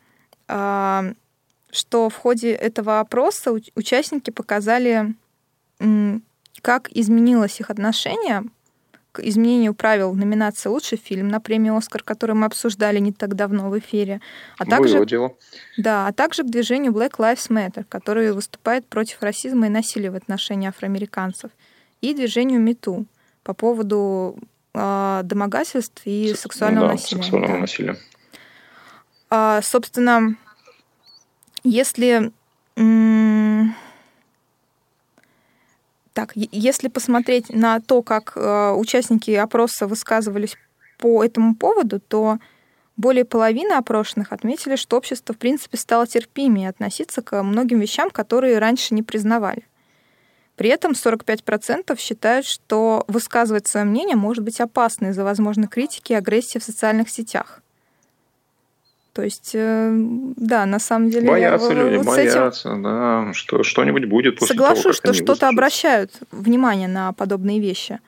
Что в ходе этого опроса участники показали, как изменилось их отношение к изменению правил номинации «Лучший фильм» на премию «Оскар», который мы обсуждали не так давно в эфире, а также, да, а также к движению Black Lives Matter, который выступает против расизма и насилия в отношении афроамериканцев, и движению MeToo по поводу э, домогательств и С... сексуального да, насилия. Сексуального да. насилия. А, собственно, если... М- Так, если посмотреть на то, как э, участники опроса высказывались по этому поводу, то более половины опрошенных отметили, что общество, в принципе, стало терпимее относиться к многим вещам, которые раньше не признавали. При этом сорок пять процентов считают, что высказывать свое мнение может быть опасно из-за возможной критики и агрессии в социальных сетях. То есть, да, на самом деле... Боятся люди, вот боятся, этим... да, что, что-нибудь будет после Соглашусь, того, как что что-то выслушают. Обращают внимание на подобные вещи.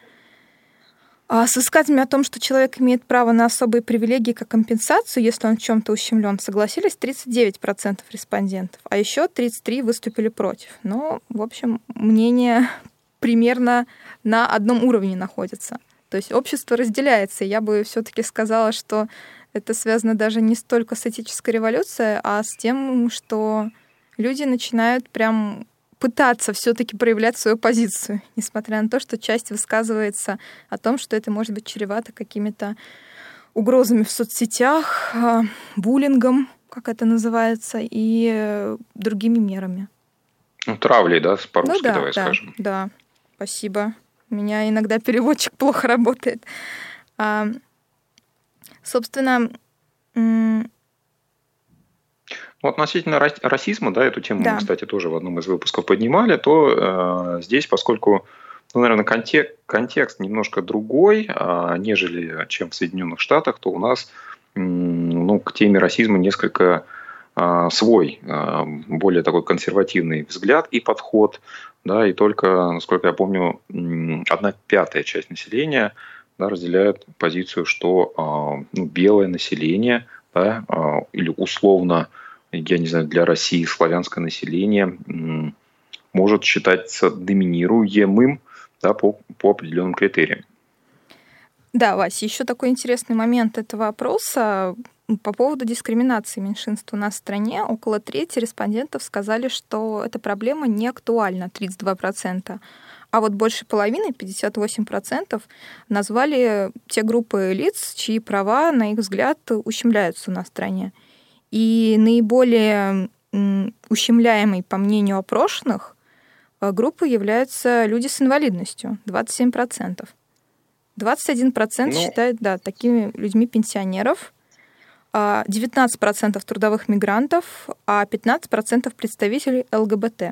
А с искателями о том, что человек имеет право на особые привилегии как компенсацию, если он в чем-то ущемлен, согласились тридцать девять процентов респондентов, а еще тридцать три процента выступили против. Но, в общем, мнения примерно на одном уровне находятся. То есть общество разделяется. Я бы все-таки сказала, что... Это связано даже не столько с этической революцией, а с тем, что люди начинают прям пытаться все-таки проявлять свою позицию, несмотря на то, что часть высказывается о том, что это может быть чревато какими-то угрозами в соцсетях, буллингом, как это называется, и другими мерами. Ну, травлей, да, по-русски, ну, да, давай да, скажем. Да, спасибо. У меня иногда переводчик плохо работает. Собственно... Ну, относительно расизма, да, эту тему да. мы, кстати, тоже в одном из выпусков поднимали, то э, здесь, поскольку, ну, наверное, контекст, контекст немножко другой, э, нежели чем в Соединенных Штатах, то у нас э, ну, к теме расизма несколько э, свой, э, более такой консервативный взгляд и подход, да, и только, насколько я помню, одна пятая часть населения да, разделяют позицию, что ну, белое население, да, или условно, я не знаю, для России славянское население может считаться доминируемым, да, по, по определенным критериям. Да, Вася, еще такой интересный момент этого опроса по поводу дискриминации меньшинств у нас в стране. Около трети респондентов сказали, что эта проблема не актуальна, тридцать два процента. А вот больше половины, пятьдесят восемь процентов, назвали те группы лиц, чьи права, на их взгляд, ущемляются у нас в стране. И наиболее ущемляемой, по мнению опрошенных, группой являются люди с инвалидностью, двадцать семь процентов. двадцать один процент ну... считают, да, такими людьми пенсионеров, девятнадцать процентов трудовых мигрантов, а пятнадцать процентов представителей ЛГБТ.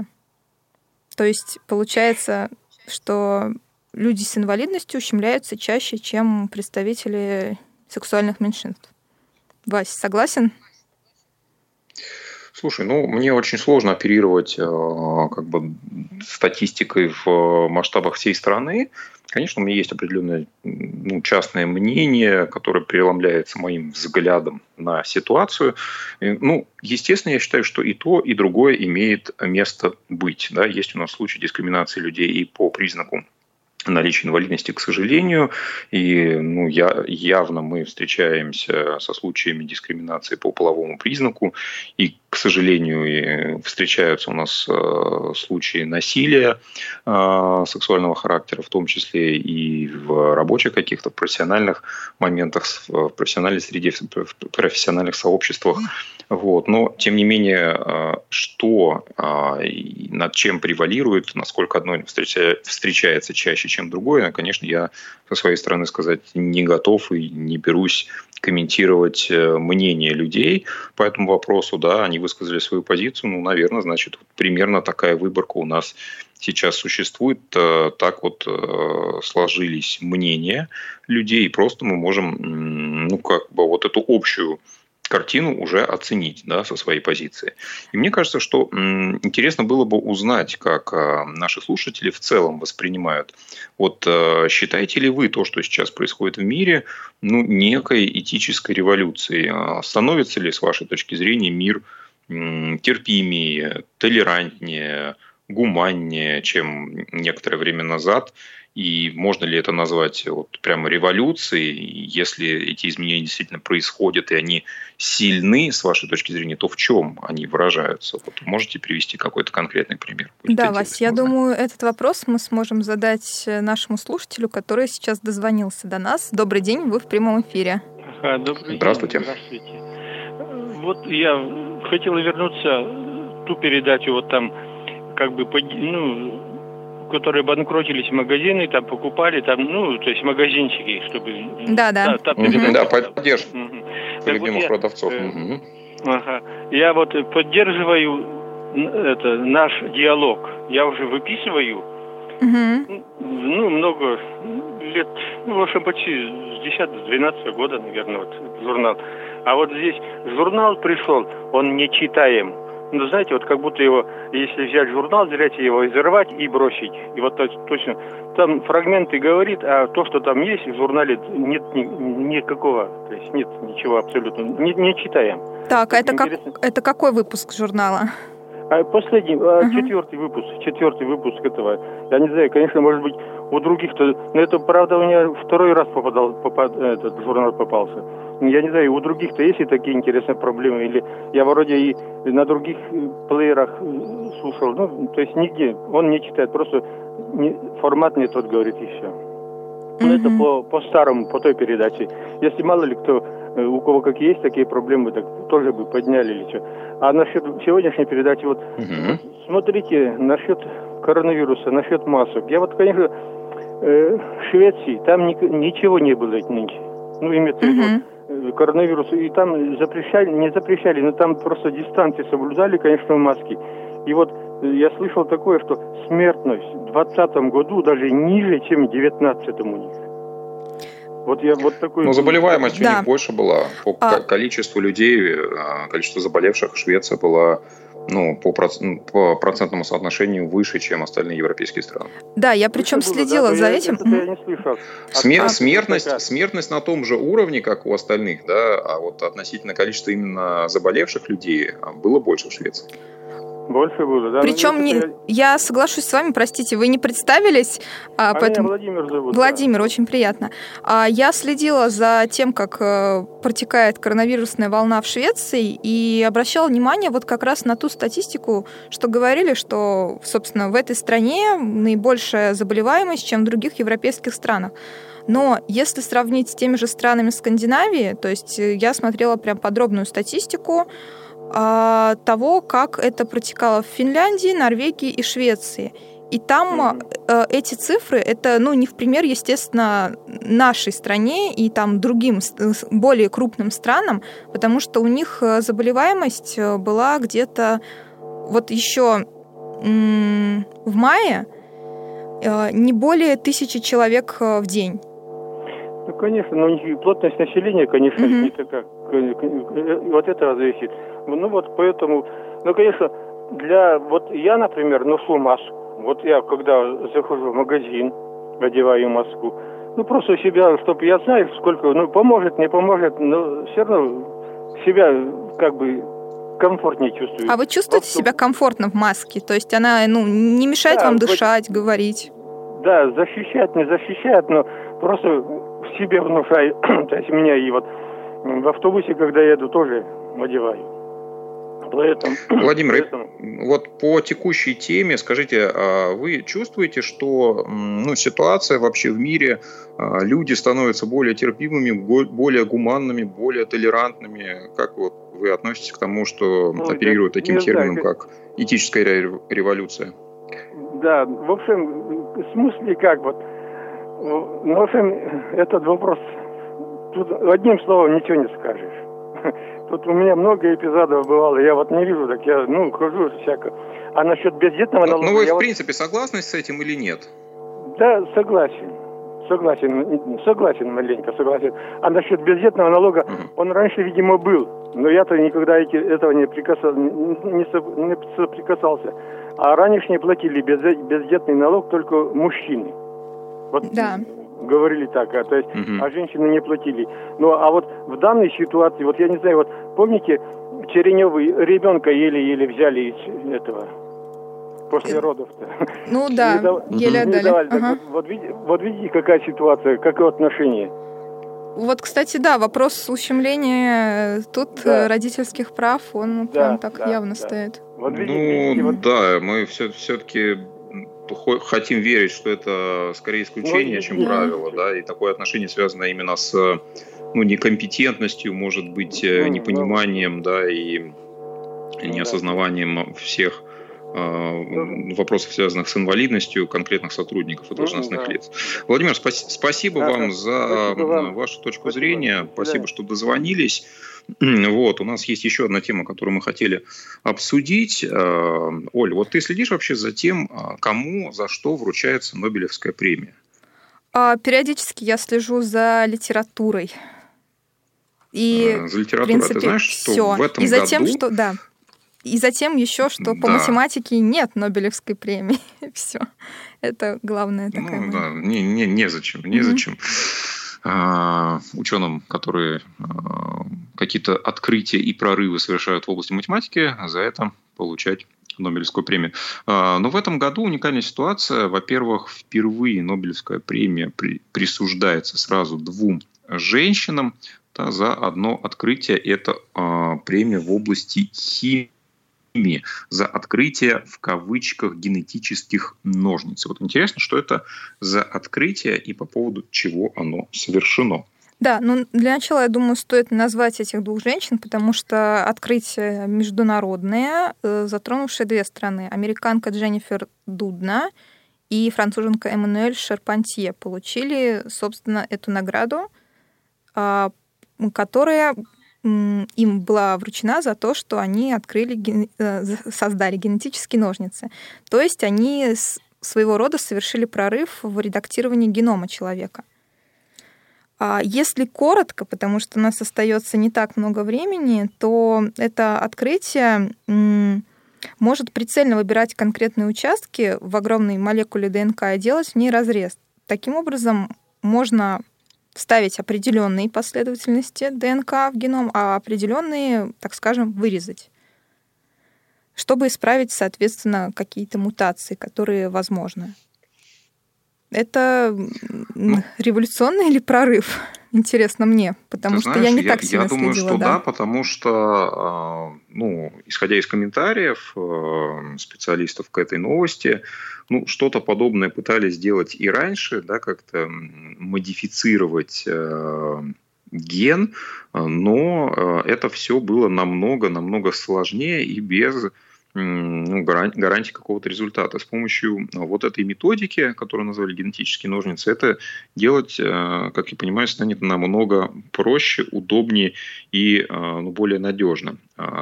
То есть получается, что люди с инвалидностью ущемляются чаще, чем представители сексуальных меньшинств. Вась, согласен? Слушай, ну, мне очень сложно оперировать э, как бы статистикой в масштабах всей страны. Конечно, у меня есть определенное, ну, частное мнение, которое преломляется моим взглядом на ситуацию. Ну, естественно, я считаю, что и то, и другое имеет место быть. Да? Есть у нас случаи дискриминации людей и по признаку наличие инвалидности, к сожалению, и ну, я, явно мы встречаемся со случаями дискриминации по половому признаку, и, к сожалению, и встречаются у нас э, случаи насилия э, сексуального характера, в том числе и в рабочих каких-то профессиональных моментах, в профессиональной среде, в профессиональных сообществах. Вот. Но, тем не менее, что над чем превалирует, насколько одно встречается чаще, чем другое, конечно, я со своей стороны сказать не готов и не берусь комментировать мнение людей по этому вопросу. Да, они высказали свою позицию, ну, наверное, значит, примерно такая выборка у нас сейчас существует, так вот сложились мнения людей, и просто мы можем, ну, как бы вот эту общую картину уже оценить, да, со своей позиции. И мне кажется, что м, интересно было бы узнать, как а, наши слушатели в целом воспринимают. Вот а, считаете ли вы то, что сейчас происходит в мире, ну, некой этической революцией? А становится ли, с вашей точки зрения, мир м, терпимее, толерантнее, гуманнее, чем некоторое время назад? И можно ли это назвать вот прямо революцией? Если эти изменения действительно происходят и они сильны, с вашей точки зрения, то в чем они выражаются? Вот можете привести какой-то конкретный пример? Будет, да, Вась, я думаю, этот вопрос мы сможем задать нашему слушателю, который сейчас дозвонился до нас. Добрый день, вы в прямом эфире. А, добрый Здравствуйте. День. Здравствуйте. Вот я хотела вернуться в ту передачу, вот там как бы, ну, которые банкротились магазины, там покупали, там, ну, то есть магазинчики, чтобы... Да, да. Да, угу. Да, поддержку угу. любимых вот продавцов. Я, угу. ага, я вот поддерживаю это, наш диалог. Я уже выписываю, угу. ну, много лет, ну, в общем, почти с десятого-двенадцатого года, наверное, вот журнал. А вот здесь журнал пришел, он нечитаем. Ну, знаете, вот как будто его, если взять журнал, зрячий его изорвать и бросить. И вот точно, там фрагменты говорит, а то, что там есть в журнале, нет ни, никакого, то есть нет ничего абсолютно, не, не читаем. Так, а это, как, это какой выпуск журнала? А последний, uh-huh. четвертый выпуск, четвертый выпуск этого. Я не знаю, конечно, может быть, у других-то, но это, правда, у меня второй раз попадал, попад, этот журнал попался. Я не знаю, у других-то есть и такие интересные проблемы, или я вроде и на других плеерах слушал, ну, то есть нигде, он не читает, просто не, формат не тот говорит, и все. Mm-hmm. Но это по, по старому, по той передаче. Если мало ли кто, у кого как есть такие проблемы, так тоже бы подняли или что. А насчет сегодняшней передачи, вот, mm-hmm. смотрите, насчет коронавируса, насчет масок. Я вот, конечно, э, в Швеции, там ни, ничего не было нынче, ну, имеется в виду, mm-hmm. коронавирусу, и там запрещали, не запрещали, но там просто дистанции соблюдали, конечно, маски. И вот я слышал такое, что смертность в двадцатом году даже ниже, чем в девятнадцатом у них. Вот я вот такой... Но заболеваемость да. у них больше была. По а... количеству людей, количество заболевших в Швеции было... Ну, по, проц... по процентному соотношению выше, чем остальные европейские страны. Да, я причем следила да, за я, этим. Я не слышал. Смер... А, смертность, а... смертность на том же уровне, как у остальных, да, а вот относительно количества именно заболевших людей было больше в Швеции. Больше буду, да. Причем не... я соглашусь с вами, простите, вы не представились. А поэтому... меня Владимир зовут. Владимир, да. Очень приятно. Я следила за тем, как протекает коронавирусная волна в Швеции, и обращала внимание вот как раз на ту статистику, что говорили, что, собственно, в этой стране наибольшая заболеваемость, чем в других европейских странах. Но если сравнить с теми же странами Скандинавии, то есть я смотрела прям подробную статистику того, как это протекало в Финляндии, Норвегии и Швеции. И там mm-hmm. эти цифры, это, ну, не в пример, естественно, нашей стране и там другим, более крупным странам, потому что у них заболеваемость была где-то вот еще м- в мае не более тысячи человек в день. Ну, конечно, но плотность населения, конечно, mm-hmm. не такая. Вот это зависит. Ну, вот поэтому... Ну, конечно, для... Вот я, например, ношу маску. Вот я, когда захожу в магазин, одеваю маску. Ну, просто себя, чтобы я знаю, сколько... Ну, поможет, не поможет, но все равно себя как бы комфортнее чувствую. А вы чувствуете вот, себя комфортно в маске? То есть она, ну, не мешает да, вам дышать, хоть... говорить? Да, защищает, не защищает, но просто в себе внушает. То есть меня и вот... В автобусе, когда еду, тоже одеваю. Поэтому, Владимир, поэтому... вот по текущей теме, скажите, вы чувствуете, что ну, ситуация вообще в мире, люди становятся более терпимыми, более гуманными, более толерантными? Как вот вы относитесь к тому, что ну, оперируют таким термином, знаю, как этическая революция? Да, в общем, в смысле как вот? В общем, этот вопрос... Тут одним словом ничего не скажешь. Тут у меня много эпизодов бывало. Я вот не вижу, так я, ну, хожу всяко. А насчет бездетного налога... Ну, вы, в принципе, вот... согласны с этим или нет? Да, согласен. Согласен. Согласен маленько, согласен. А насчет бездетного налога, uh-huh. он раньше, видимо, был. Но я-то никогда этого не, прикасал, не соприкасался. А раньше платили бездетный налог только мужчины. Вот. Да. Говорили так, а, то есть, uh-huh. а женщины не платили. Ну, а вот в данной ситуации, вот я не знаю, вот помните, Черенёвы ребенка еле-еле взяли из этого, после родов-то. Ну да, еле отдали. Вот видите, какая ситуация, какое отношение. Вот, кстати, да, вопрос ущемления тут да. родительских прав, он да, прям так да, явно да. стоит. Вот, видите, ну, видите, вот... да, мы все, все-таки... хотим верить, что это скорее исключение, ну, чем да. правило, да, и такое отношение связано именно с ну, некомпетентностью, может быть, непониманием, да, и неосознаванием всех э, вопросов, связанных с инвалидностью конкретных сотрудников и должностных да. лиц. Владимир, спа- спасибо да, вам за спасибо вам. вашу точку спасибо. зрения, спасибо, да. что дозвонились. Вот, у нас есть еще одна тема, которую мы хотели обсудить. Оль, вот ты следишь вообще за тем, кому, за что вручается Нобелевская премия? А, периодически я слежу за литературой. И, за литературой, в принципе, а ты знаешь, что все. в этом и за тем, году... Что, да. И затем еще, что по да. математике нет Нобелевской премии. Все. Это главное такое. Ну, да, не, не, незачем, незачем. Mm-hmm. Ученым, которые какие-то открытия и прорывы совершают в области математики, за это получать Нобелевскую премию. Но в этом году уникальная ситуация. Во-первых, впервые Нобелевская премия присуждается сразу двум женщинам да, за одно открытие. Это премия в области химии. За открытие в кавычках генетических ножниц. Вот интересно, что это за открытие и по поводу чего оно совершено. Да, ну для начала, я думаю, стоит назвать этих двух женщин, потому что открытие международное, затронувшее две страны. Американка Дженнифер Дудна и француженка Эммануэль Шарпантье получили, собственно, эту награду, которая... им была вручена за то, что они открыли, создали генетические ножницы. То есть они своего рода совершили прорыв в редактировании генома человека. Если коротко, потому что у нас остается не так много времени, то это открытие может прицельно выбирать конкретные участки в огромной молекуле ДНК и делать в ней разрез. Таким образом, можно... вставить определенные последовательности ДНК в геном, а определенные, так скажем, вырезать. чтобы исправить, соответственно, какие-то мутации, которые возможны. Это ну, революционный или прорыв? Интересно мне, потому что знаешь, я не я, так сильно я думаю, следила. Я думаю, что да, да, потому что, ну, исходя из комментариев специалистов к этой новости, ну, что-то подобное пытались делать и раньше, да, как-то модифицировать ген, но это все было намного-намного сложнее и без ну, гарантии какого-то результата. С помощью вот этой методики, которую назвали генетические ножницы, это делать, как я понимаю, станет намного проще, удобнее и ну, более надежно.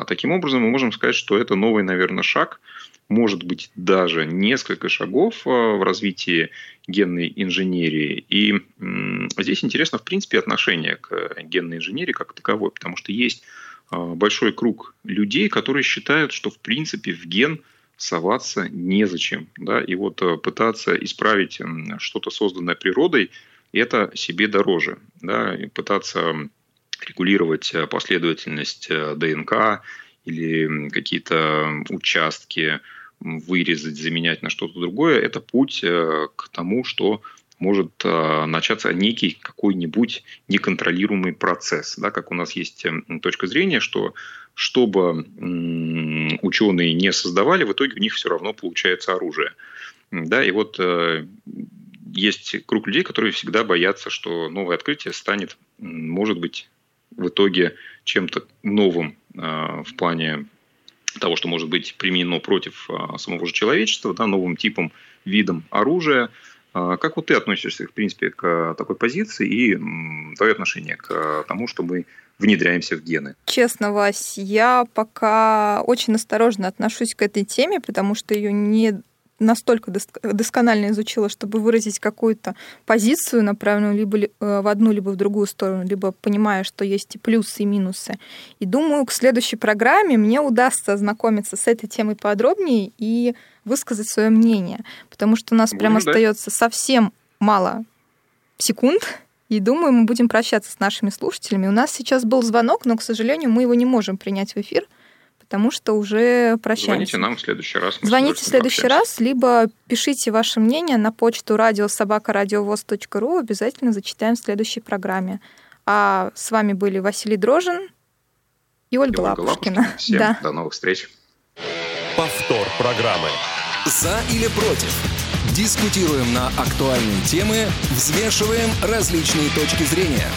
Таким образом, мы можем сказать, что это новый, наверное, шаг, может быть, даже несколько шагов в развитии генной инженерии. И здесь интересно, в принципе, отношение к генной инженерии как таковой, потому что есть большой круг людей, которые считают, что, в принципе, в ген соваться незачем. Да? И вот пытаться исправить что-то, созданное природой, это себе дороже. Да? И пытаться регулировать последовательность ДНК или какие-то участки вырезать, заменять на что-то другое, это путь к тому, что может начаться некий какой-нибудь неконтролируемый процесс. Да, как у нас есть точка зрения, что чтобы ученые не создавали, в итоге у них все равно получается оружие. Да, и вот есть круг людей, которые всегда боятся, что новое открытие станет, может быть, в итоге чем-то новым э, в плане того, что может быть применено против э, самого же человечества, да, новым типом, видом оружия. Э, как вот ты относишься, в принципе, к такой позиции и м, твое отношение к тому, что мы внедряемся в гены? Честно, Вась, я пока очень осторожно отношусь к этой теме, потому что ее не настолько досконально изучила, чтобы выразить какую-то позицию, направленную либо в одну, либо в другую сторону, либо понимая, что есть и плюсы, и минусы. И думаю, к следующей программе мне удастся ознакомиться с этой темой подробнее и высказать свое мнение, потому что у нас будем, прямо да? остается совсем мало секунд, и думаю, мы будем прощаться с нашими слушателями. У нас сейчас был звонок, но, к сожалению, мы его не можем принять в эфир, потому что уже прощаемся. Звоните нам в следующий раз. Звоните в следующий общаемся. раз, либо пишите ваше мнение на почту радио собака радиовоз точка ру. Обязательно зачитаем в следующей программе. А с вами были Василий Дрожин и Ольга, и Ольга Лапушкина. Лапушкина. Всем да. до новых встреч. Повтор программы «За или против». Дискутируем на актуальные темы, взвешиваем различные точки зрения.